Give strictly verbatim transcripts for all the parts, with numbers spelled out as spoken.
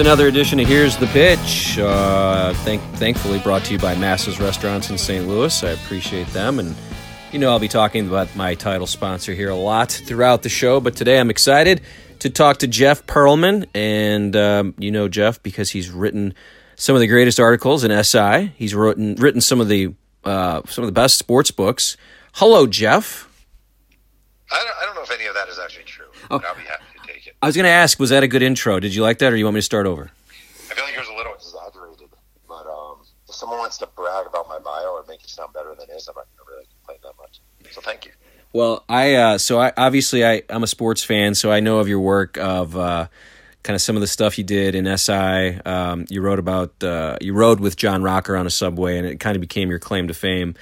It's another edition of Here's the Pitch. Uh, thank, thankfully brought to you by Massa's Restaurants in Saint Louis. I appreciate them. And, you know, I'll be talking about my title sponsor here a lot throughout the show. But today I'm excited to talk to Jeff Pearlman. And um, you know Jeff because he's written some of the greatest articles in S I. He's written written some of the uh, some of the best sports books. Hello, Jeff. I don't, I don't know if any of that is actually true. Oh. I'll be happy to take it. I was going to ask, was that a good intro? Did you like that, or do you want me to start over? I feel like it was a little exaggerated, but um, if someone wants to brag about my bio or make it sound better than it is, I'm not going to really complain that much. So thank you. Well, I uh, so I obviously I, I'm a sports fan, so I know of your work of uh, kind of some of the stuff you did in S I. Um, you wrote about uh, you rode with John Rocker on a subway, and it kind of became your claim to fame.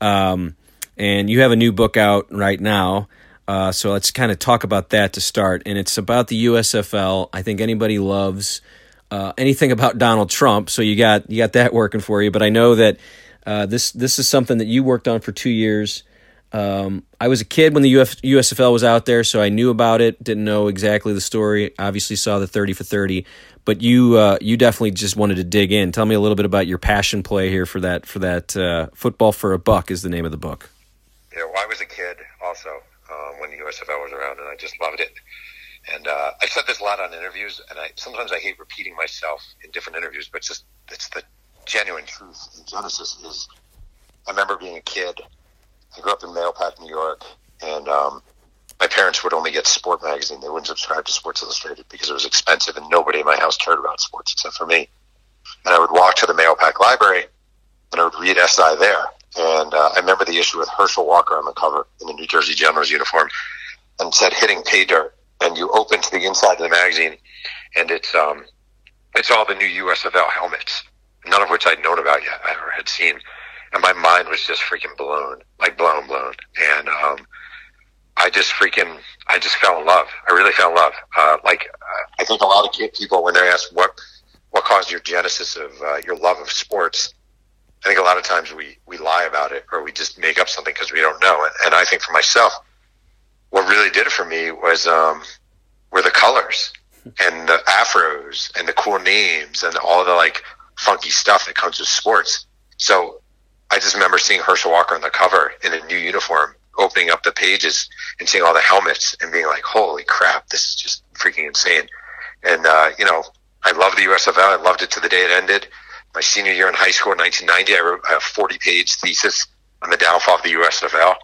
Um, and you have a new book out right now. Uh, so let's kind of talk about that to start. And it's about the U S F L. I think anybody loves uh, anything about Donald Trump. So you got you got that working for you. But I know that uh, this this is something that you worked on for two years. Um, I was a kid when the U S F L was out there, so I knew about it. Didn't know exactly the story. Obviously saw the thirty for thirty. But you uh, you definitely just wanted to dig in. Tell me a little bit about your passion play here for that. For that uh, Football for a Buck is the name of the book. Yeah, well, I was a kid also. Um, when the U S F L was around, and I just loved it. And uh, I've said this a lot on interviews, and I sometimes I hate repeating myself in different interviews, but it's just it's the genuine truth. The genesis is, I remember being a kid. I grew up in Mahopac, New York, and um, my parents would only get Sport Magazine. They wouldn't subscribe to Sports Illustrated because it was expensive, and nobody in my house cared about sports except for me. And I would walk to the Mahopac library, and I would read S I there. And uh, I remember the issue with Herschel Walker on the cover in the New Jersey Generals uniform, and said hitting pay dirt. And you open to the inside of the magazine, and it's um, it's all the new U S F L helmets, none of which I'd known about yet, I ever had seen. And my mind was just freaking blown, like blown, blown. And um, I just freaking, I just fell in love. I really fell in love. Uh, like uh, I think a lot of people, when they're asked what what caused your genesis of uh, your love of sports. I think a lot of times we, we lie about it, or we just make up something because we don't know. And, and I think for myself, what really did it for me was um, were the colors and the afros and the cool names and all the like funky stuff that comes with sports. So I just remember seeing Herschel Walker on the cover in a new uniform, opening up the pages and seeing all the helmets and being like, holy crap, this is just freaking insane. And, uh, you know, I loved the U S F L. I loved it to the day it ended. My senior year in high school in nineteen ninety, I wrote a forty-page thesis on the downfall of the U S F L. Um,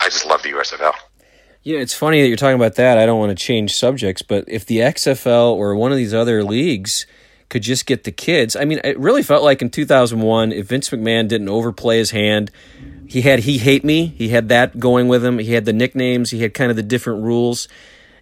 I just love the U S F L. Yeah, it's funny that you're talking about that. I don't want to change subjects, but if the X F L or one of these other leagues could just get the kids. I mean, it really felt like in two thousand one, if Vince McMahon didn't overplay his hand, he had He Hate Me. He had that going with him. He had the nicknames. He had kind of the different rules.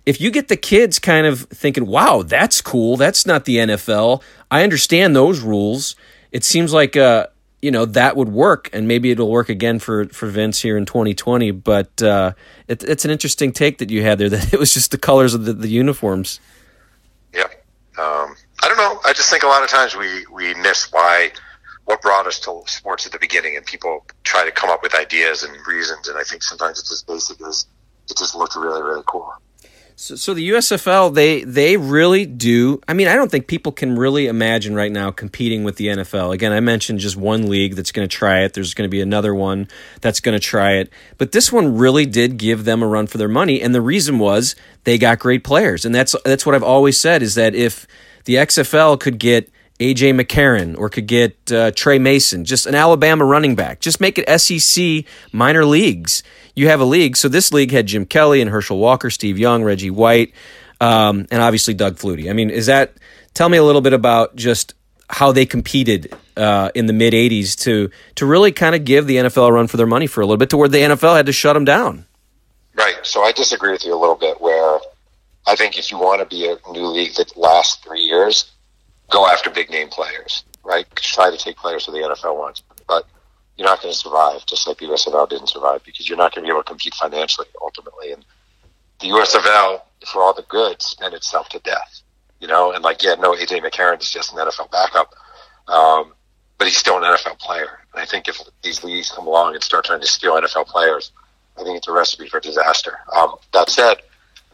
If you get the kids kind of thinking, wow, that's cool. That's not the N F L. I understand those rules. It seems like, uh, you know, that would work, and maybe it'll work again for, for Vince here in twenty twenty. But uh, it, it's an interesting take that you had there, that it was just the colors of the, the uniforms. Yeah. Um, I don't know. I just think a lot of times we, we miss why, what brought us to sports at the beginning, and people try to come up with ideas and reasons. And I think sometimes it's as basic as it just looked really, really cool. So, so the U S F L, they they really do. I mean, I don't think people can really imagine right now competing with the N F L. Again, I mentioned just one league that's going to try it. There's going to be another one that's going to try it. But this one really did give them a run for their money, and the reason was they got great players. And that's that's what I've always said, is that if the X F L could get A J. McCarron or could get uh, Trey Mason, just an Alabama running back, just make it S E C minor leagues. You have a league. So this league had Jim Kelly and Herschel Walker, Steve Young, Reggie White, um, and obviously Doug Flutie. I mean, is that – tell me a little bit about just how they competed uh, in the mid-eighties to, to really kind of give the N F L a run for their money for a little bit, to where the N F L had to shut them down. Right. So I disagree with you a little bit, where I think if you want to be a new league that lasts three years, go after big-name players, right? Try to take players who the N F L wants. But you're not going to survive, just like the U S F L didn't survive, because you're not going to be able to compete financially, ultimately. And the U S F L, for all the good, spent itself to death, you know? And, like, yeah, no, A J. McCarron is just an N F L backup, um, but he's still an N F L player. And I think if these leagues come along and start trying to steal N F L players, I think it's a recipe for disaster. Um, that said,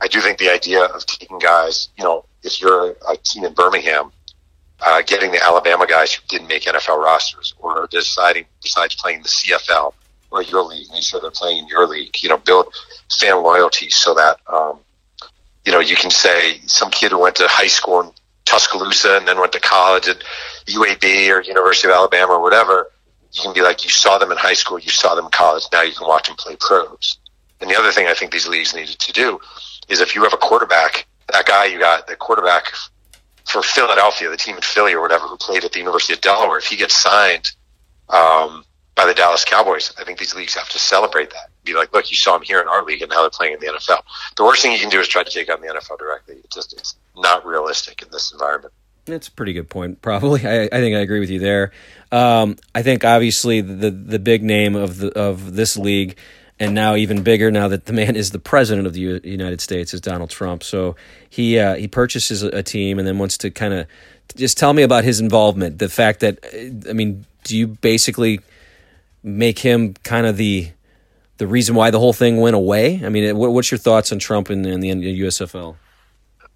I do think the idea of taking guys, you know, if you're a seen in Birmingham, uh, getting the Alabama guys who didn't make N F L rosters or deciding besides playing the C F L or your league, make sure they're playing in your league, you know, build fan loyalty so that, um, you know, you can say some kid who went to high school in Tuscaloosa and then went to college at U A B or University of Alabama or whatever, you can be like, you saw them in high school, you saw them in college, now you can watch them play pros. And the other thing I think these leagues needed to do is if you have a quarterback, that guy you got, the quarterback for Philadelphia, the team in Philly or whatever, who played at the University of Delaware, if he gets signed um, by the Dallas Cowboys, I think these leagues have to celebrate that. Be like, look, you saw him here in our league and now they're playing in the N F L. The worst thing you can do is try to take on the N F L directly. It just, it's not realistic in this environment. That's a pretty good point, probably. I, I think I agree with you there. Um, I think, obviously, the the big name of the of this league, and now even bigger now that the man is the president of the U- United States, is Donald Trump. So he uh, he purchases a team and then wants to kind of just tell me about his involvement. The fact that, I mean, do you basically make him kind of the the reason why the whole thing went away? I mean, what, what's your thoughts on Trump and, and the U S F L?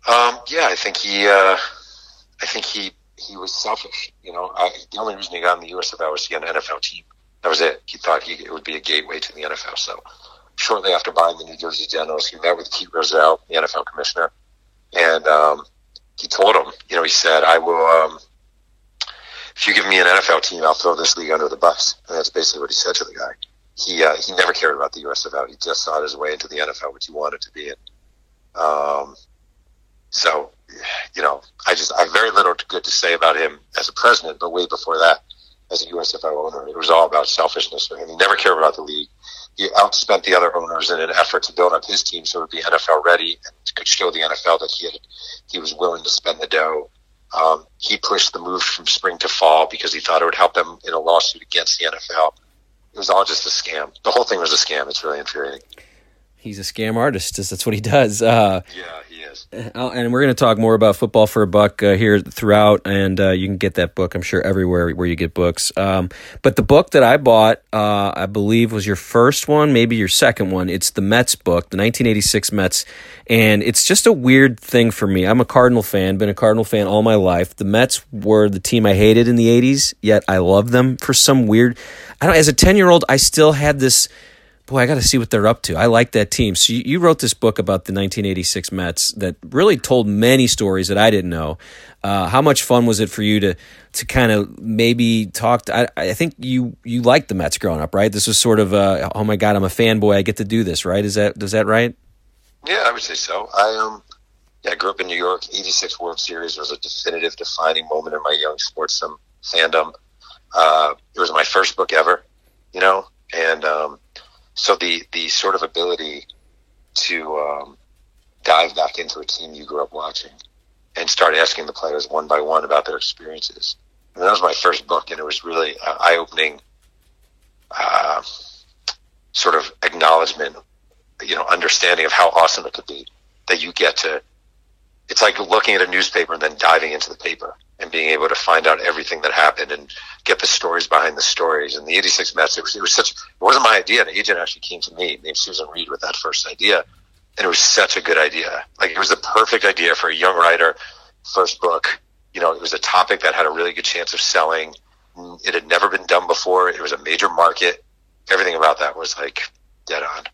Um, yeah, I think he... Uh... I think he, he was selfish. You know, I, the only reason he got in the U S F L was to get an N F L team. That was it. He thought he, it would be a gateway to the N F L. So shortly after buying the New Jersey Generals, he met with Pete Rozelle, the N F L commissioner, and um, he told him, you know, he said, I will, um, if you give me an N F L team, I'll throw this league under the bus. And that's basically what he said to the guy. He uh, he never cared about the U S F L. He just sought his way into the N F L, which he wanted to be in. Um, so... You know, I just I have very little good to say about him as a president, but way before that, as a U S F L owner, it was all about selfishness. I mean, he never cared about the league. He outspent the other owners in an effort to build up his team so it would be N F L ready and could show the N F L that he had, he was willing to spend the dough. Um, he pushed the move from spring to fall because he thought it would help them in a lawsuit against the N F L. It was all just a scam. The whole thing was a scam. It's really infuriating. He's a scam artist. That's what he does. Uh, yeah, he is. And we're going to talk more about Football for a Buck uh, here throughout, and uh, you can get that book, I'm sure, everywhere where you get books. Um, but the book that I bought, uh, I believe, was your first one, maybe your second one. It's the Mets book, the nineteen eighty-six Mets, and it's just a weird thing for me. I'm a Cardinal fan, been a Cardinal fan all my life. The Mets were the team I hated in the eighties, yet I loved them for some weird... I don't. As a ten-year-old, I still had this... Boy, I got to see what they're up to. I like that team. So you, you wrote this book about the nineteen eighty-six Mets that really told many stories that I didn't know. Uh, how much fun was it for you to to kind of maybe talk to, I, I think you you liked the Mets growing up, right? This was sort of a, oh my God, I'm a fanboy. I get to do this, right? Is that is that right? Yeah, I would say so. I um, yeah, I grew up in New York. eighty-six World Series was a definitive, defining moment in my young sports fandom. Uh, it was my first book ever, you know, and um. So the, the sort of ability to um, dive back into a team you grew up watching and start asking the players one by one about their experiences. And that was my first book, and it was really uh, eye-opening uh, sort of acknowledgement, you know, understanding of how awesome it could be that you get to – it's like looking at a newspaper and then diving into the paper and being able to find out everything that happened and get the stories behind the stories. And the eighty-six Mets, it was, it was such, it wasn't my idea. The agent actually came to me named Susan Reed with that first idea. And it was such a good idea. Like it was the perfect idea for a young writer, first book. You know, it was a topic that had a really good chance of selling. It had never been done before. It was a major market. Everything about that was like dead on.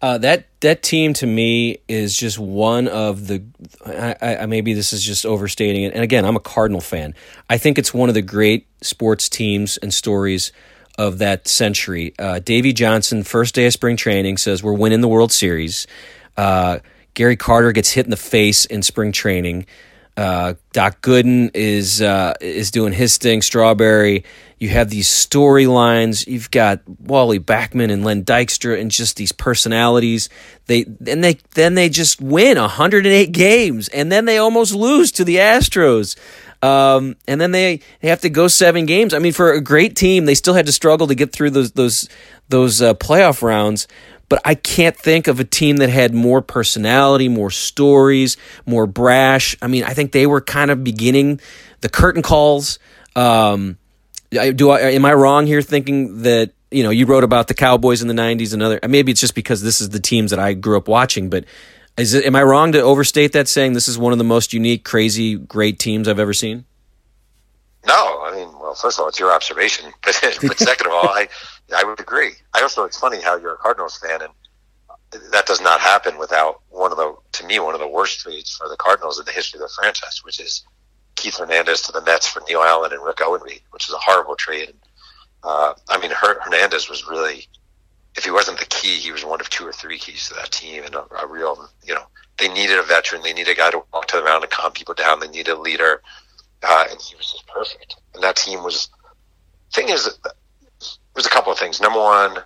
Uh, that that team to me is just one of the. I, I maybe this is just overstating it. And again, I'm a Cardinal fan. I think it's one of the great sports teams and stories of that century. Uh, Davey Johnson, first day of spring training, says we're winning the World Series. Uh, Gary Carter gets hit in the face in spring training. Uh, Doc Gooden is uh, is doing his thing. Strawberry. You have these storylines. You've got Wally Backman and Len Dykstra, and just these personalities. They and they then they just win one hundred eight games, and then they almost lose to the Astros. Um, and then they, they have to go seven games. I mean, for a great team, they still had to struggle to get through those those those uh, playoff rounds. But I can't think of a team that had more personality, more stories, more brash. I mean, I think they were kind of beginning the curtain calls. Um, do I, am I wrong here thinking that, you know, you wrote about the Cowboys in the nineties and other, maybe it's just because this is the teams that I grew up watching, but Is it, am I wrong to overstate that, saying this is one of the most unique, crazy, great teams I've ever seen? No, I mean, well, first of all, it's your observation, but, but second of all, I I would agree. I also, it's funny how you're a Cardinals fan, and that does not happen without one of the, to me, one of the worst trades for the Cardinals in the history of the franchise, which is Keith Hernandez to the Mets for Neil Allen and Rick Owenby, which is a horrible trade. Uh, I mean, Hernandez was really, if he wasn't the key, he was one of two or three keys to that team, and a, a real, you know, they needed a veteran. They needed a guy to walk to the mound and calm people down. They needed a leader, uh, and he was just perfect. And that team was, thing is, it was a couple of things. Number one,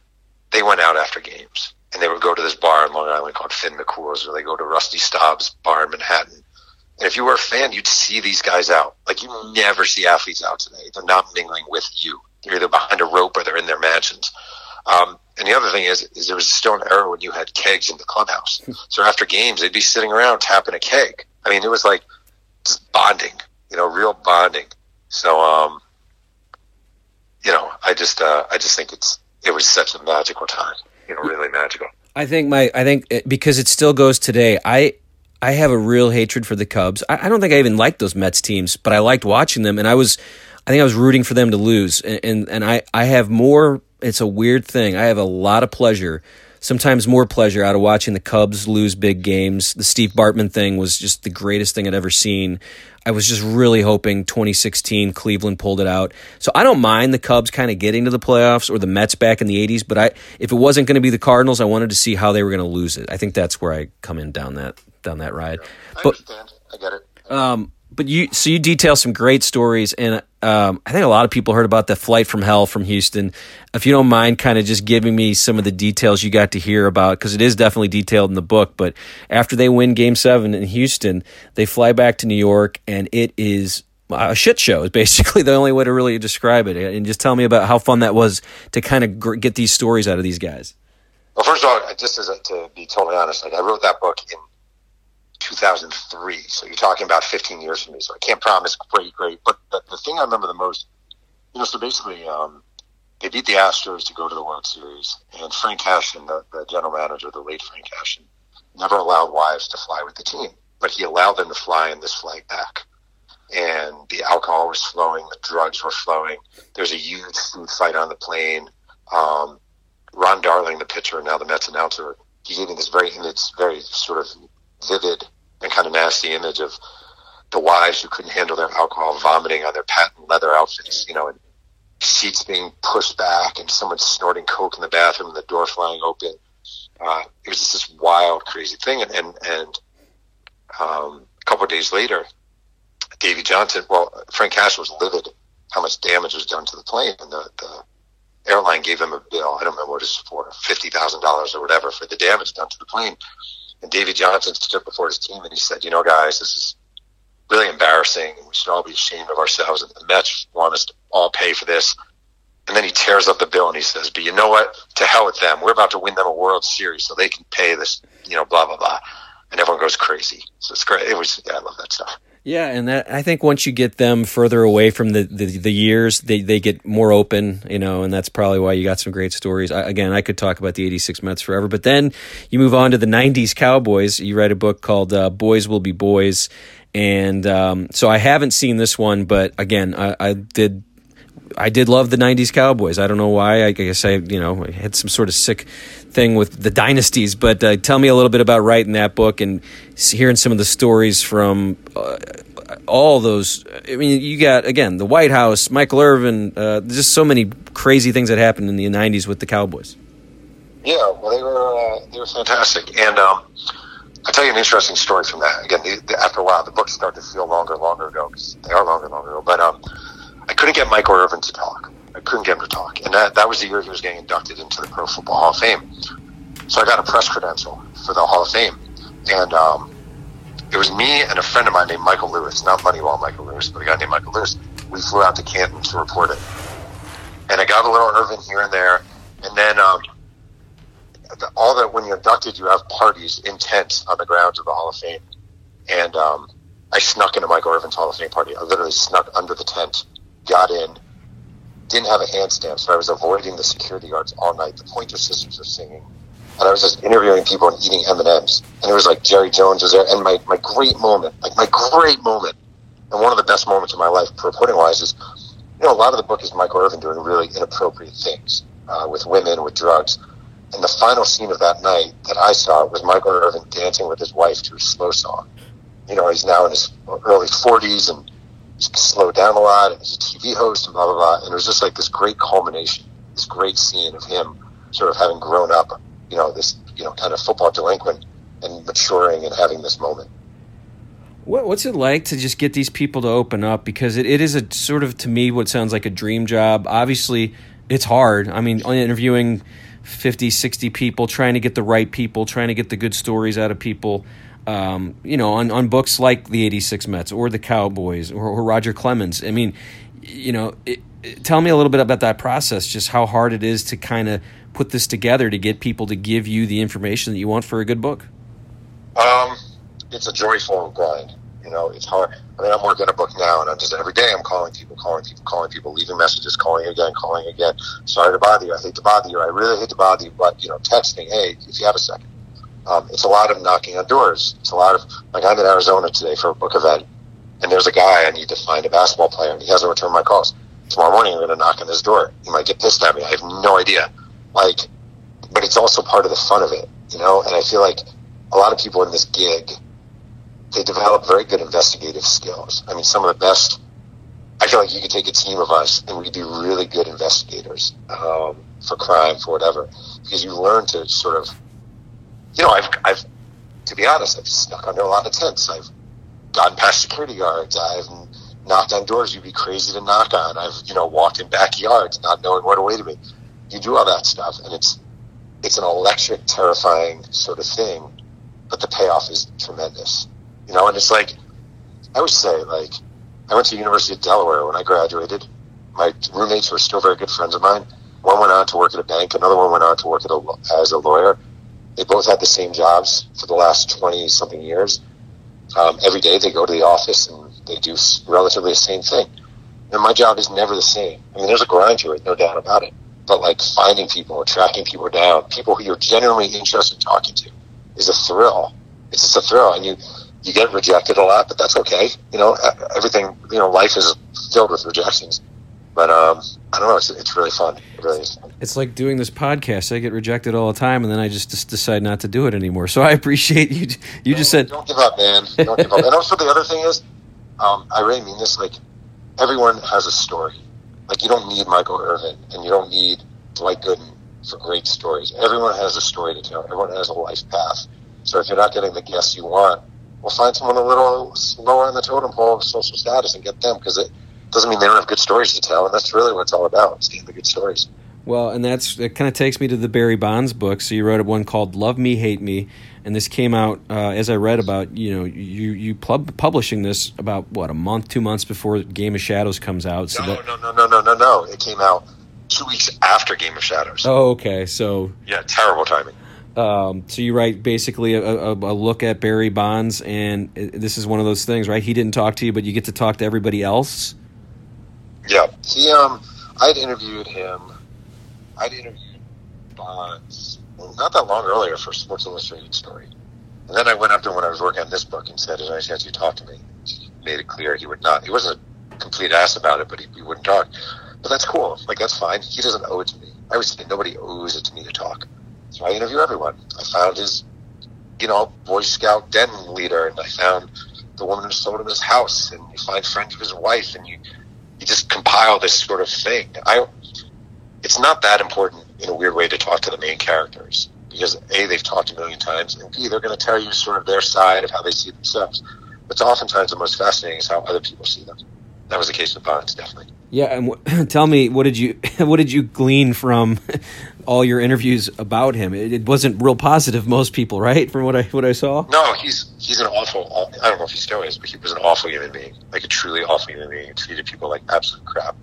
they went out after games, and they would go to this bar in Long Island called Finn McCool's, or they go to Rusty Staub's bar in Manhattan. And if you were a fan, you'd see these guys out. Like, you never see athletes out today. They're not mingling with you. They're either behind a rope or they're in their mansions. Um, and the other thing is, is there was still an era when you had kegs in the clubhouse. So after games, they'd be sitting around tapping a keg. I mean, it was like just bonding, you know, real bonding. So, um, you know, I just, uh, I just think it's, it was such a magical time, you know, really magical. I think my, I think it, because it still goes today. I, I have a real hatred for the Cubs. I, I don't think I even liked those Mets teams, but I liked watching them, and I was, I think I was rooting for them to lose. And, and, and I, I have more. It's a weird thing. I have a lot of pleasure, sometimes more pleasure, out of watching the Cubs lose big games. The Steve Bartman thing was just the greatest thing I'd ever seen. I was just really hoping twenty sixteen Cleveland pulled it out. So I don't mind the Cubs kind of getting to the playoffs, or the Mets back in the eighties, but I, if it wasn't going to be the Cardinals, I wanted to see how they were going to lose it. I think that's where I come in down that down that ride. I understand. But, I get it. Um, but you, so you detail some great stories, and um, I think a lot of people heard about the flight from hell from Houston. If you don't mind kind of just giving me some of the details you got to hear about, because it is definitely detailed in the book, but after they win Game seven in Houston, they fly back to New York, and it is a shit show is basically the only way to really describe it. And just tell me about how fun that was to kind of gr- get these stories out of these guys. Well, first of all, just as a, to be totally honest, like, I wrote that book in two thousand three, so you're talking about fifteen years from me, so I can't promise great great but the, the thing I remember the most, you know, so basically um they beat the Astros to go to the World Series, and Frank Cashen, the, the general manager, the late Frank Cashen, never allowed wives to fly with the team, but he allowed them to fly in this flight back, and the alcohol was flowing, the drugs were flowing, there's a huge food fight on the plane. um Ron Darling, the pitcher, now the Mets announcer, he gave me this very, and it's very sort of vivid and kind of nasty image of the wives who couldn't handle their alcohol vomiting on their patent leather outfits, you know, and seats being pushed back, and someone snorting coke in the bathroom, and the door flying open. Uh, it was just this wild, crazy thing. And and, and um, a couple of days later, Davey Johnson, well, Frank Cashen was livid how much damage was done to the plane, and the, the airline gave him a bill. I don't remember what it was for, fifty thousand dollars or whatever, for the damage done to the plane. And Davey Johnson stood before his team and he said, you know, guys, this is really embarrassing. We should all be ashamed of ourselves. And the Mets want us to all pay for this. And then he tears up the bill and he says, but you know what? To hell with them. We're about to win them a World Series, so they can pay this, you know, blah, blah, blah. And everyone goes crazy. So it's great. It was, yeah, I love that stuff. Yeah, and that, I think once you get them further away from the, the, the years, they, they get more open, you know, and that's probably why you got some great stories. I, again, I could talk about the eighty-six Mets forever, but then you move on to the nineties Cowboys. You write a book called uh, Boys Will Be Boys, and um, so I haven't seen this one, but again, I, I did I did love the nineties Cowboys. I don't know why. I guess I, you know, I had some sort of sick thing with the dynasties, but uh, tell me a little bit about writing that book and hearing some of the stories from uh, all those. I mean, you got, again, the White House, Michael Irvin, uh, just so many crazy things that happened in the nineties with the Cowboys. Yeah, well, they were, uh, they were fantastic. And um, I'll tell you an interesting story from that. Again, the, the, after a while, the books started to feel longer and longer ago, because they are longer and longer ago, but um, I couldn't get Michael Irvin to talk. I couldn't get him to talk. And that, that was the year he was getting inducted into the Pro Football Hall of Fame. So I got a press credential for the Hall of Fame. And um, it was me and a friend of mine named Michael Lewis, not Moneyball Michael Lewis, but a guy named Michael Lewis. We flew out to Canton to report it. And I got a little Irvin here and there. And then um, all that, when you're inducted, you have parties in tents on the grounds of the Hall of Fame. And um, I snuck into Michael Irvin's Hall of Fame party. I literally snuck under the tent, got in, didn't have a hand stamp, so I was avoiding the security guards all night. The Pointer Sisters were singing. and I was just interviewing people and eating M and M's, and it was like Jerry Jones was there, and my, my great moment, like my great moment, and one of the best moments of my life reporting-wise is, you know, a lot of the book is Michael Irvin doing really inappropriate things uh, with women, with drugs, and the final scene of that night that I saw was Michael Irvin dancing with his wife to a slow song. You know, he's now in his early forties, and he's slowed down a lot, and he's a T V host, and blah, blah, blah, and it was just like this great culmination, this great scene of him sort of having grown up, you know, this, you know, kind of football delinquent and maturing and having this moment. What, what's it like to just get these people to open up? Because it, it is a sort of, to me, what sounds like a dream job. Obviously, it's hard. I mean, interviewing fifty, sixty people, trying to get the right people, trying to get the good stories out of people, um, you know, on, on books like the eighty-six Mets or the Cowboys or, or Roger Clemens. I mean, you know, it, it, tell me a little bit about that process, just how hard it is to kind of put this together to get people to give you the information that you want for a good book. Um, it's a joyful grind. You know, it's hard. I mean, I'm working a book now, and I'm just every day I'm calling people, calling people, calling people, leaving messages, calling again, calling again. Sorry to bother you. I hate to bother you. I really hate to bother you. But, you know, texting, hey, if you have a second. Um, it's a lot of knocking on doors. It's a lot of, like, I'm in Arizona today for a book event, and there's a guy I need to find, a basketball player, and he hasn't returned my calls. Tomorrow morning, I'm going to knock on his door. He might get pissed at me. I have no idea. Like, but it's also part of the fun of it, you know? And I feel like a lot of people in this gig, they develop very good investigative skills. I mean, some of the best, I feel like you could take a team of us and we'd be really good investigators um, for crime, for whatever, because you learn to sort of, you know, I've, I've, to be honest, I've snuck under a lot of tents. I've gotten past security guards. I've knocked on doors you'd be crazy to knock on. I've, you know, walked in backyards not knowing what awaited me. You do all that stuff, and it's it's an electric, terrifying sort of thing, but the payoff is tremendous. You know, and it's like, I would say, like, I went to the University of Delaware when I graduated. My roommates were still very good friends of mine. One went on to work at a bank. Another one went on to work at a, as a lawyer. They both had the same jobs for the last twenty-something years. Um, every day they go to the office, and they do relatively the same thing. And my job is never the same. I mean, there's a grind to it, no doubt about it. But, like, finding people or tracking people down, people who you're genuinely interested in talking to, is a thrill. It's just a thrill. And you, you get rejected a lot, but that's okay. You know, everything, you know, life is filled with rejections. But um, I don't know, it's, it's really fun. It really is fun. It's like doing this podcast. I get rejected all the time, and then I just, just decide not to do it anymore. So I appreciate you. You no, just said. Don't give up, man. Don't give up. And also the other thing is, um, I really mean this, like, everyone has a story. Like, you don't need Michael Irvin, and you don't need Dwight Gooden for great stories. Everyone has a story to tell. Everyone has a life path. So if you're not getting the guests you want, well, find someone a little lower on the totem pole of social status and get them, because it doesn't mean they don't have good stories to tell, and that's really what it's all about, is getting the good stories. Well, and that's that kind of takes me to the Barry Bonds book. So you wrote one called Love Me, Hate Me, and this came out, uh, as I read about, you know, you you pub- publishing this about, what, a month, two months before Game of Shadows comes out. So no, that- no, no, no, no, no, no. It came out two weeks after Game of Shadows. Oh, okay. So yeah, terrible timing. Um, so you write basically a, a, a look at Barry Bonds, and this is one of those things, right? He didn't talk to you, but you get to talk to everybody else. Yeah. He, um, I'd interviewed him. I'd interviewed Bonds not that long earlier for Sports Illustrated story. And then I went up to him when I was working on this book and said, I said, you talk to me. He made it clear he would not. He wasn't a complete ass about it, but he, he wouldn't talk. But that's cool. Like, that's fine. He doesn't owe it to me. I always say nobody owes it to me to talk. So I interview everyone. I found his, you know, Boy Scout den leader, and I found the woman who sold him his house, and you find friends of his wife, and you, you just compile this sort of thing. I... It's not that important in a weird way to talk to the main characters, because A, they've talked a million times, and B, they're going to tell you sort of their side of how they see themselves. But oftentimes the most fascinating is how other people see them. That was the case with Bonds, definitely. Yeah, and w- tell me, what did you what did you glean from all your interviews about him? It, it wasn't real positive, most people, right? From what I what I saw. No, he's he's an awful. I don't know if he still is, but he was an awful human being, like a truly awful human being. He treated people like absolute crap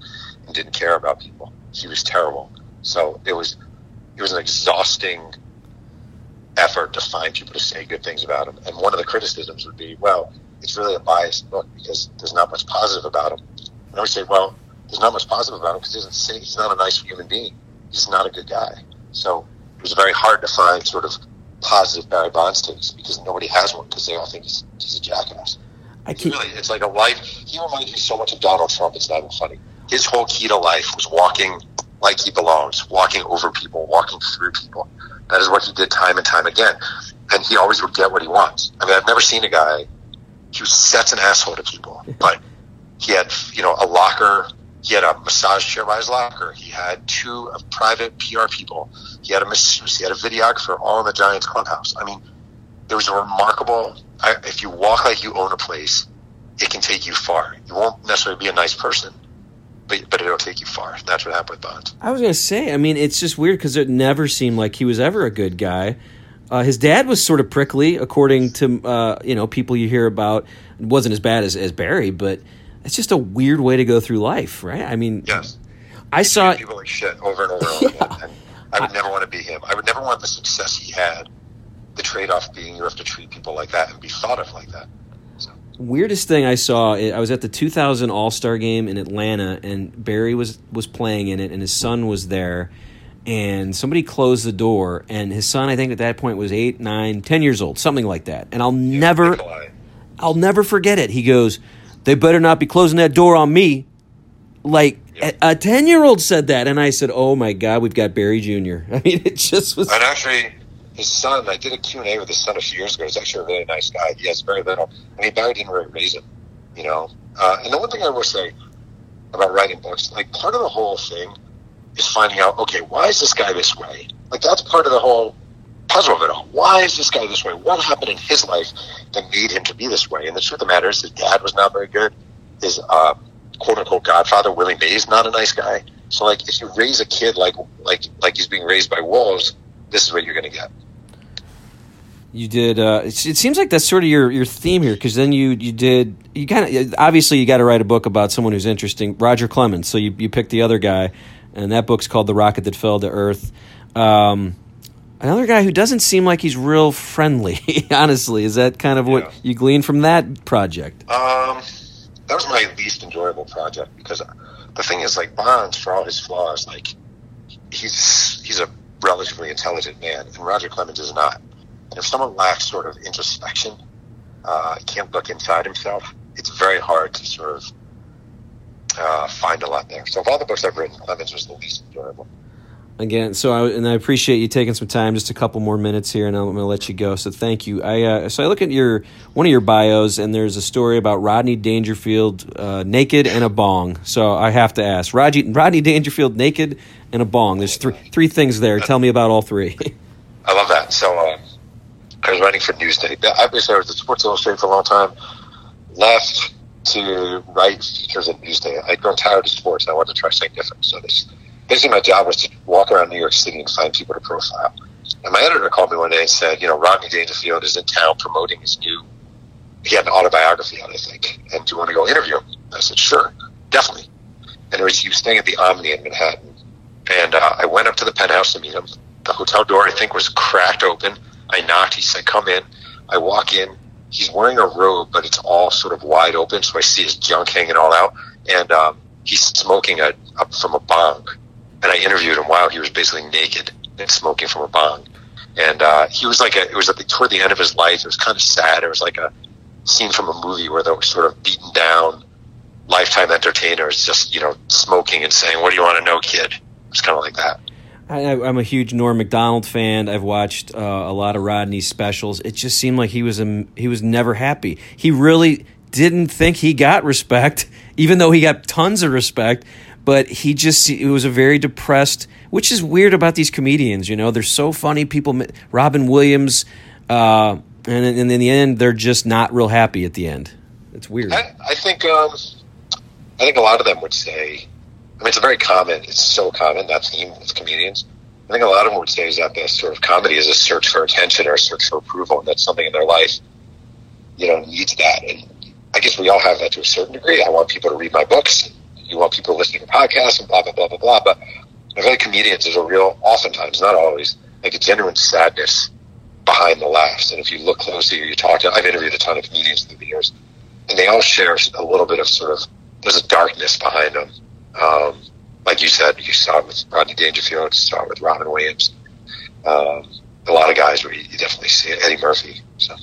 and didn't care about people. He was terrible. So it was it was an exhausting effort to find people to say good things about him. And one of the criticisms would be, well, it's really a biased book because there's not much positive about him. And I would say, well, there's not much positive about him because he doesn't say, he's not a nice human being. He's not a good guy. So it was very hard to find sort of positive Barry Bonds takes because nobody has one because they all think he's, he's a jackass. I keep, really, it's like a life. He reminds me so much of Donald Trump. It's not even funny. His whole key to life was walking like he belongs, walking over people, walking through people. That is what he did time and time again. And he always would get what he wants. I mean, I've never seen a guy who sets an asshole to people, but he had, you know, a locker. He had a massage chair by his locker. He had two private P R people. He had a masseuse. He had a videographer, all in the Giants clubhouse. I mean, there was a remarkable... I, if you walk like you own a place, it can take you far. You won't necessarily be a nice person, but but it'll take you far. That's what happened with Bonds. I was going to say, I mean, it's just weird because it never seemed like he was ever a good guy. Uh, his dad was sort of prickly, according to uh, you know people you hear about. It wasn't as bad as, as Barry, but... It's just a weird way to go through life, right? I mean, yes. I saw people like shit over and over. Yeah. And I would I, never want to be him. I would never want the success he had. The trade-off being you have to treat people like that and be thought of like that. So. Weirdest thing I saw. I was at the two thousand All-Star Game in Atlanta, and Barry was was playing in it, and his son was there, and somebody closed the door, and his son, I think at that point was eight, nine, ten years old, something like that. And I'll yeah, never, I'll never forget it. He goes, "They better not be closing that door on me." Like, yep. a ten-year-old said that, and I said, oh, my God, we've got Barry Junior I mean, it just was... And actually, his son, I did a Q and A with his son a few years ago. He's actually a really nice guy. He has very little... I mean, Barry didn't really raise him, you know? Uh, and the one thing I will say about writing books, like, part of the whole thing is finding out, okay, why is this guy this way? Like, that's part of the whole puzzle of it all. Why is this guy this way? What happened in his life that made him to be this way? And the truth of the matter is his dad was not very good. His uh, quote-unquote godfather, Willie Mays, not a nice guy. So, like, if you raise a kid like like like he's being raised by wolves, this is what you're going to get. You did uh, – it seems like that's sort of your, your theme here because then you, you did – you kind of obviously you got to write a book about someone who's interesting, Roger Clemens. So you, you picked the other guy, and that book's called The Rocket That Fell to Earth. Um Another guy who doesn't seem like he's real friendly, honestly. Is that kind of what yeah. you gleaned from that project? Um, that was my least enjoyable project because the thing is, like, Bonds, for all his flaws, like, he's he's a relatively intelligent man, and Roger Clemens is not. And if someone lacks sort of introspection, uh, can't look inside himself, it's very hard to sort of uh, find a lot there. So of all the books I've written, Clemens was the least enjoyable. Again, so I, and I appreciate you taking some time, just a couple more minutes here, and I'm going to let you go. So thank you. I uh, so I look at your one of your bios, and there's a story about Rodney Dangerfield uh, naked and a bong. So I have to ask, Rodney, Rodney Dangerfield naked and a bong. There's three three things there. Tell me about all three. I love that. So um, I was writing for Newsday. Obviously, I was at Sports Illustrated for a long time. Left to write features at Newsday. I'd grown tired of sports, and I wanted to try something different. So this. Basically, my job was to walk around New York City and find people to profile. And my editor called me one day and said, you know, Rodney Dangerfield is in town promoting his new, he had an autobiography out, I think. And do you want to go interview him? I said, sure, definitely. And it was, he was staying at the Omni in Manhattan. And uh, I went up to the penthouse to meet him. The hotel door, I think, was cracked open. I knocked. He said, come in. I walk in. He's wearing a robe, but it's all sort of wide open. So I see his junk hanging all out. And um, he's smoking a, a from a bong. And I interviewed him while he was basically naked and smoking from a bong. And uh, he was like, a, it was at the, toward the end of his life. It was kind of sad. It was like a scene from a movie where those sort of beaten down lifetime entertainers just, you know, smoking and saying, what do you want to know, kid? It was kind of like that. I, I'm a huge Norm Macdonald fan. I've watched uh, a lot of Rodney's specials. It just seemed like he was a, he was never happy. He really didn't think he got respect, even though he got tons of respect. But he just, it was a very depressed, which is weird about these comedians, you know. They're so funny. People, Robin Williams, uh, and, and in the end, they're just not real happy at the end. It's weird. I, I think um, I think a lot of them would say, I mean, it's a very common, it's so common, that theme with comedians. I think a lot of them would say is that the sort of comedy is a search for attention or a search for approval, and that's something in their life, you know, needs that. And I guess we all have that to a certain degree. I want people to read my books. You want people listening to podcasts and blah, blah, blah, blah, blah. But I feel like comedians, there's a real, oftentimes, not always, like a genuine sadness behind the laughs. And if you look closely or you talk to, I've interviewed a ton of comedians through the years, and they all share a little bit of sort of, there's a darkness behind them. Um, like you said, you saw it with Rodney Dangerfield, you saw it with Robin Williams. um, a lot of guys where you, you definitely see it. Eddie Murphy. So.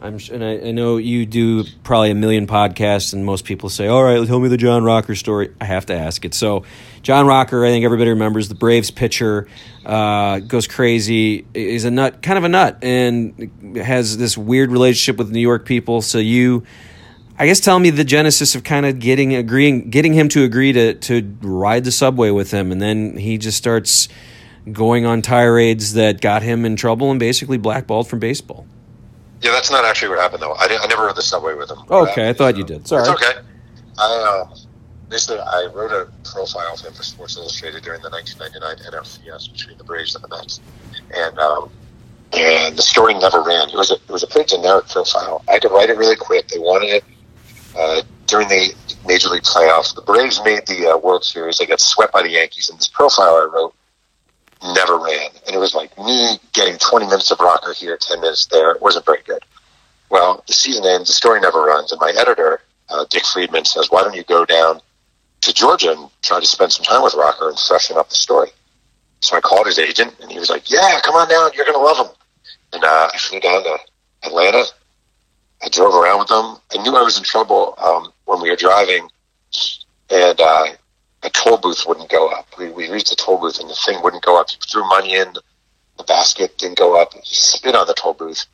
I'm and I, I know you do probably a million podcasts, and most people say, "All right, tell me the John Rocker story." I have to ask it. So, John Rocker, I think everybody remembers, the Braves pitcher, uh, goes crazy, is a nut, kind of a nut, and has this weird relationship with New York people. So you, I guess, tell me the genesis of kind of getting agreeing, getting him to agree to to ride the subway with him, and then he just starts going on tirades that got him in trouble and basically blackballed from baseball. Yeah, that's not actually what happened, though. I, didn't, I never rode the subway with him. Oh, okay, I thought so. You did. Sorry. It's okay. I, uh, basically, I wrote a profile of him for Sports Illustrated during the nineteen ninety-nine N L C S between the Braves and the Mets. And um, and the story never ran. It was, a, it was a pretty generic profile. I had to write it really quick. They wanted it uh, during the Major League playoffs. The Braves made the uh, World Series. They got swept by the Yankees. And this profile I wrote never ran, and it was like me getting twenty minutes of Rocker here, ten minutes there. It wasn't very good. Well, the season ends, the story never runs, and my editor, uh, Dick Friedman, says, why don't you go down to Georgia and try to spend some time with Rocker and freshen up the story? So I called his agent, and he was like, yeah, come on down, you're going to love him. And uh, I flew down to Atlanta. I drove around with him. I knew I was in trouble um, when we were driving, and uh the toll booth wouldn't go up. We, we reached the toll booth and the thing wouldn't go up. He threw money in, the basket didn't go up. He spit on the toll booth.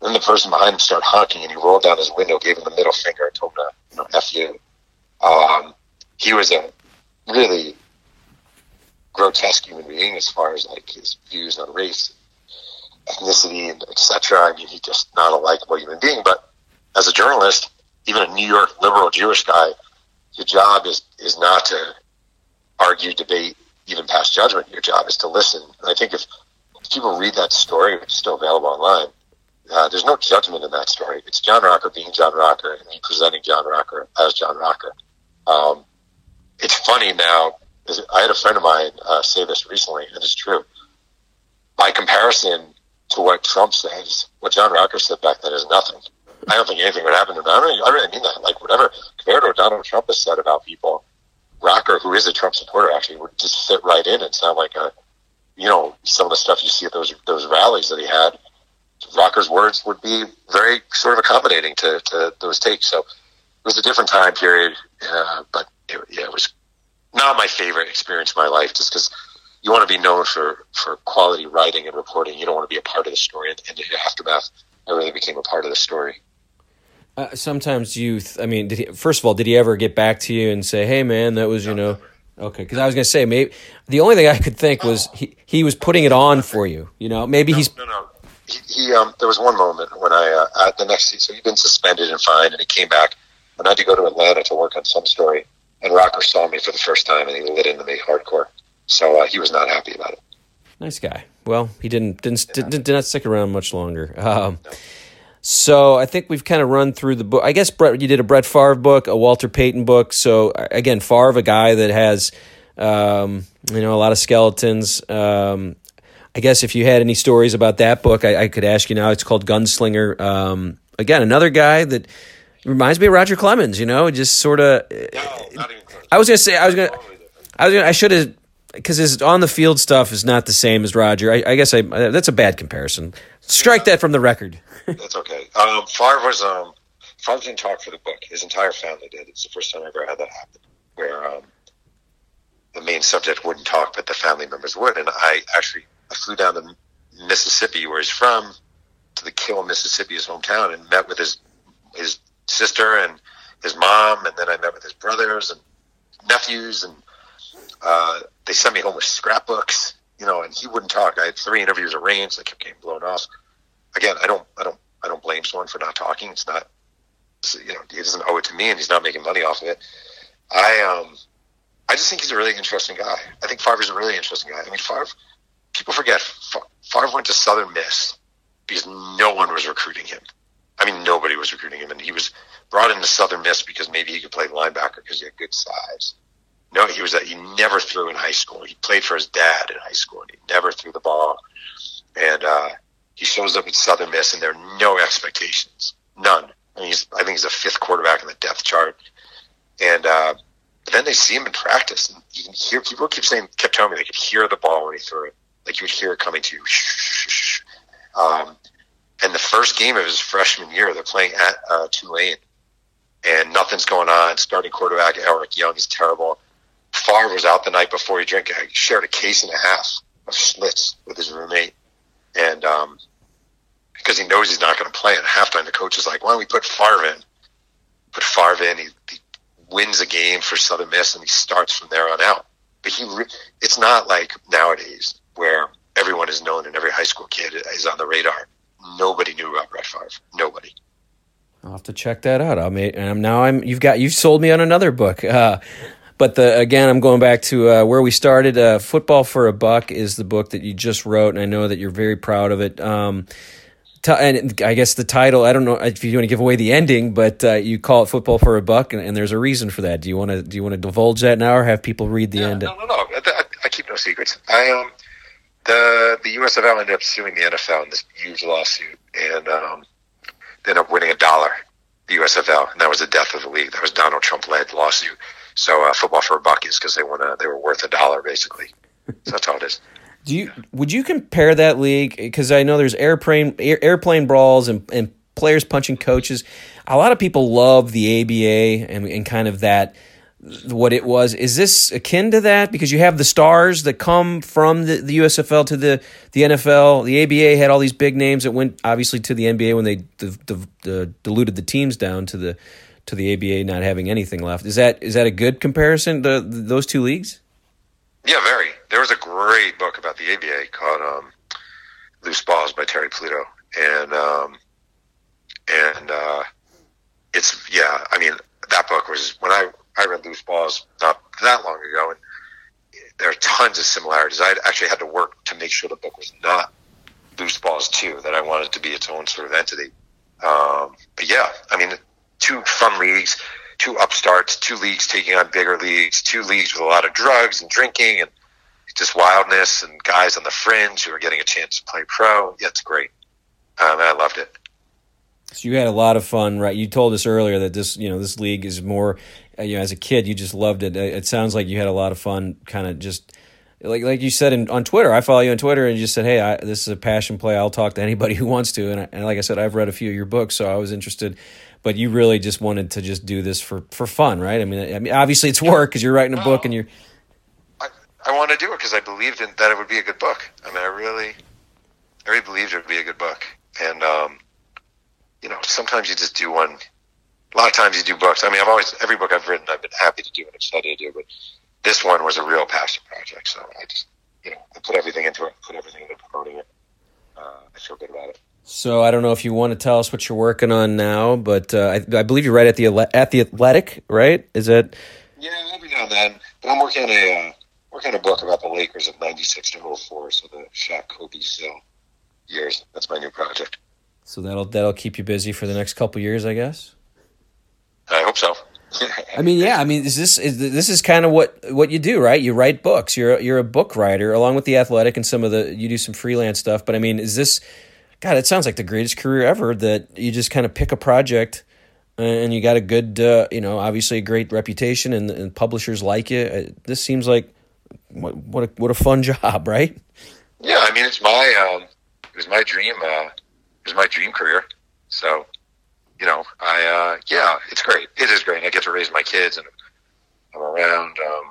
Then the person behind him started honking, and he rolled down his window, gave him the middle finger, and told him to, you know, F you. Um, he was a really grotesque human being as far as like his views on race, ethnicity, and et cetera. I mean, he's just not a likable human being. But as a journalist, even a New York liberal Jewish guy, your job is, is not to argue, debate, even pass judgment. Your job is to listen. And I think if, if people read that story, which is still available online, uh, there's no judgment in that story. It's John Rocker being John Rocker and me presenting John Rocker as John Rocker. Um, it's funny now. I had a friend of mine uh, say this recently, and it's true. By comparison to what Trump says, what John Rocker said back then is nothing. I don't think anything would happen to them. I, really, I really mean that. Like, whatever, compared to what Donald Trump has said about people, Rocker, who is a Trump supporter, actually, would just fit right in and sound like a, you know, some of the stuff you see at those those rallies that he had. Rocker's words would be very sort of accommodating to, to those takes. So it was a different time period, uh, but it, yeah, it was not my favorite experience of my life, just because you want to be known for, for quality writing and reporting. You don't want to be a part of the story. And in the aftermath, I really became a part of the story. Uh, sometimes you, th- I mean, did he, first of all, did he ever get back to you and say, hey, man, that was, you know, okay, because I was going to say, maybe the only thing I could think was he, he was putting it on for you, you know, maybe no, he's. No, no, he, he um, there was one moment when I, uh, at the next season, so he'd been suspended and fined, and he came back, and I had to go to Atlanta to work on some story, and Rocker saw me for the first time, and he lit into me hardcore, so uh, he was not happy about it. Nice guy. Well, he didn't, didn't, yeah. did, did not stick around much longer. Um, no. So I think we've kind of run through the book. I guess, Brett, you did a Brett Favre book, a Walter Payton book. So, again, Favre, a guy that has, um, you know, a lot of skeletons. Um, I guess if you had any stories about that book, I, I could ask you now. It's called Gunslinger. Um, again, another guy that reminds me of Roger Clemens, you know, just sort of. No, not even close. I was going to say, I was going to, I was going to, I should have. Because his on-the-field stuff is not the same as Roger. I, I guess I, that's a bad comparison. Strike that from the record. That's okay. Um, Favre was um, Favre didn't talk for the book. His entire family did. It's the first time I ever had that happen, where um, the main subject wouldn't talk, but the family members would. And I actually I flew down to Mississippi, where he's from, to the Kill, Mississippi, his hometown, and met with his his sister and his mom, and then I met with his brothers and nephews, and uh, they sent me home with scrapbooks, you know, and he wouldn't talk. I had three interviews arranged. I kept getting blown off. Again, I don't, I don't, I don't blame someone for not talking. It's not, it's, you know, he doesn't owe it to me, and he's not making money off of it. I, um, I just think he's a really interesting guy. I think Favre's a really interesting guy. I mean, Favre, people forget Favre went to Southern Miss because no one was recruiting him. I mean, nobody was recruiting him, and he was brought into Southern Miss because maybe he could play linebacker because he had good size. No, he was. He never threw in high school. He played for his dad in high school, and he never threw the ball. And uh, he shows up at Southern Miss, and there are no expectations, none. And he's, I think he's the fifth quarterback on the depth chart. And uh, but then they see him in practice, and you can hear people keep saying, kept telling me they could hear the ball when he threw it. Like, you would hear it coming to you. Um, and the first game of his freshman year, they're playing at uh, Tulane, and nothing's going on. Starting quarterback Eric Young is terrible. Favre was out the night before. He drank. He shared a case and a half of Schlitz with his roommate, and um, because he knows he's not going to play. And at halftime, the coach is like, "Why don't we put Favre in?" Put Favre in. He, he wins a game for Southern Miss, and he starts from there on out. But he, re- it's not like nowadays where everyone is known and every high school kid is on the radar. Nobody knew about Brett Favre. Nobody. I'll have to check that out. I mean, and now I'm. You've got. You've sold me on another book. Uh, But the, again, I'm going back to uh, where we started. Uh, Football for a Buck is the book that you just wrote, and I know that you're very proud of it. Um, t- and I guess the title, I don't know if you want to give away the ending, but uh, you call it Football for a Buck, and, and there's a reason for that. Do you want to do you want to divulge that now, or have people read the yeah, end? No, no, no. I, I keep no secrets. I um the the U S F L ended up suing the N F L in this huge lawsuit, and um, they ended up winning a dollar, the U S F L, and that was the death of the league. That was Donald Trump led lawsuit. So uh, Football for a Buck is because they want to. They were worth a dollar, basically. So that's all it is. Do you would you compare that league? Because I know there's airplane air, airplane brawls and, and players punching coaches. A lot of people love the A B A and, and kind of that what it was. Is this akin to that? Because you have the stars that come from the, the U S F L to the, the N F L. The A B A had all these big names that went obviously to the N B A when they the, the, the diluted the teams down to the. to the A B A not having anything left. Is that is that a good comparison, the, the, those two leagues? Yeah, very. There was a great book about the A B A called um, Loose Balls by Terry Pluto. And, um, and uh, it's, yeah, I mean, that book was, when I, I read Loose Balls not that long ago, and there are tons of similarities. I actually had to work to make sure the book was not Loose Balls two, that I wanted it to be its own sort of entity. Um, but yeah, I mean, two fun leagues, two upstarts, two leagues taking on bigger leagues, two leagues with a lot of drugs and drinking and just wildness and guys on the fringe who are getting a chance to play pro. Yeah, it's great. Um, I loved it. So you had a lot of fun, right? You told us earlier that this, you know, this league is more, you know, as a kid, you just loved it. It sounds like you had a lot of fun kind of just – Like like you said in, on Twitter, I follow you on Twitter, and you just said, hey, I, this is a passion play. I'll talk to anybody who wants to. And, I, and like I said, I've read a few of your books, so I was interested. But you really just wanted to just do this for, for fun, right? I mean, I mean, obviously it's work because you're writing a book. and you're. I, I wanted to do it because I believed in, that it would be a good book. I mean, I really, I really believed it would be a good book. And, um, you know, sometimes you just do one. A lot of times you do books. I mean, I've always, every book I've written, I've been happy to do and excited to do, but this one was a real passion project, so I just, you know, I put everything into it, put everything into promoting it. Uh, I feel good about it. So I don't know if you want to tell us what you're working on now, but uh, I, I believe you're right at the at the Athletic, right? Is that? Yeah, every now and then. But I'm working on a uh, working on a book about the Lakers of ninety-six to oh four, so the Shaq, Kobe, Zill years. That's my new project. So that'll that'll keep you busy for the next couple years, I guess. I hope so. I mean, yeah. I mean, is this is this is kind of what, what you do, right? You write books. You're a, you're a book writer, along with the Athletic and some of the you do some freelance stuff. But I mean, is this? God, it sounds like the greatest career ever. That you just kind of pick a project, and you got a good, uh, you know, obviously a great reputation, and, and publishers like you. This seems like what what a, what a fun job, right? Yeah, I mean, it's my um, it was my dream. Uh, it was my dream career. So. You know, I, uh, yeah, it's great. It is great. I get to raise my kids, and I'm around, um,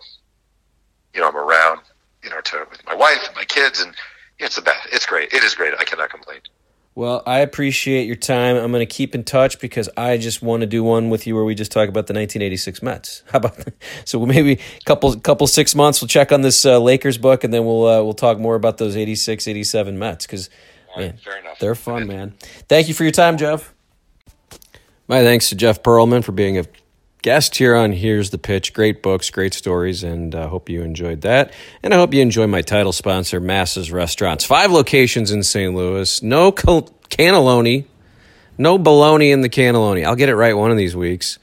you know, I'm around, you know, to with my wife and my kids, and it's the best. It's great. It is great. I cannot complain. Well, I appreciate your time. I'm going to keep in touch because I just want to do one with you where we just talk about the nineteen eighty-six Mets. How about that? So maybe a couple, couple six months, we'll check on this uh, Lakers book, and then we'll uh, we'll talk more about those eighty-six, eighty-seven Mets because right, they're fun, yeah. Man. Thank you for your time, Jeff. My thanks to Jeff Pearlman for being a guest here on Here's the Pitch. Great books, great stories, and I uh, hope you enjoyed that. And I hope you enjoy my title sponsor, Massa's Restaurants. Five locations in Saint Louis. No col- cannelloni. No bologna in the cannelloni. I'll get it right one of these weeks.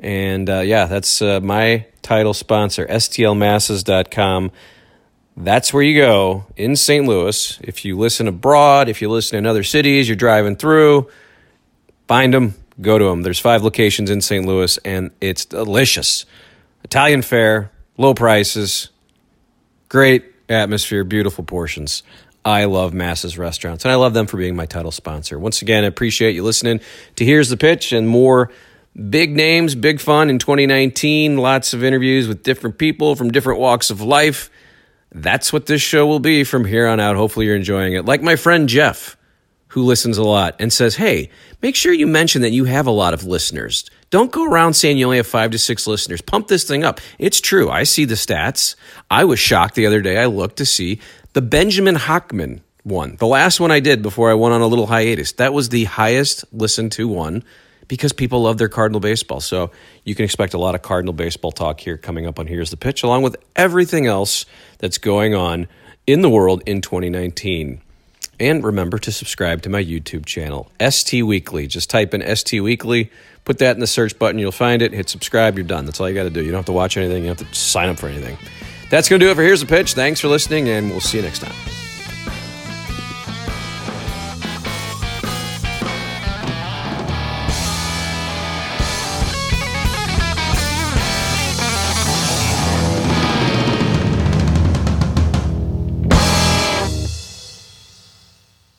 And, uh, yeah, that's uh, my title sponsor, S T L masses dot com. That's where you go in Saint Louis. If you listen abroad, if you listen in other cities, you're driving through, find them. Go to them. There's five locations in Saint Louis, and it's delicious. Italian fare, low prices, great atmosphere, beautiful portions. I love Massa's Restaurants, and I love them for being my title sponsor. Once again, I appreciate you listening to Here's the Pitch and more big names, big fun in twenty nineteen. Lots of interviews with different people from different walks of life. That's what this show will be from here on out. Hopefully you're enjoying it. Like my friend Jeff, who listens a lot and says, hey, make sure you mention that you have a lot of listeners. Don't go around saying you only have five to six listeners. Pump this thing up. It's true. I see the stats. I was shocked the other day. I looked to see the Benjamin Hockman one, the last one I did before I went on a little hiatus. That was the highest listened to one because people love their Cardinal baseball. So you can expect a lot of Cardinal baseball talk here coming up on Here's the Pitch, along with everything else that's going on in the world in twenty nineteen. And remember to subscribe to my YouTube channel, S T Weekly. Just type in S T Weekly, put that in the search button, you'll find it, hit subscribe, you're done. That's all you got to do. You don't have to watch anything, you don't have to sign up for anything. That's going to do it for Here's the Pitch. Thanks for listening, and we'll see you next time.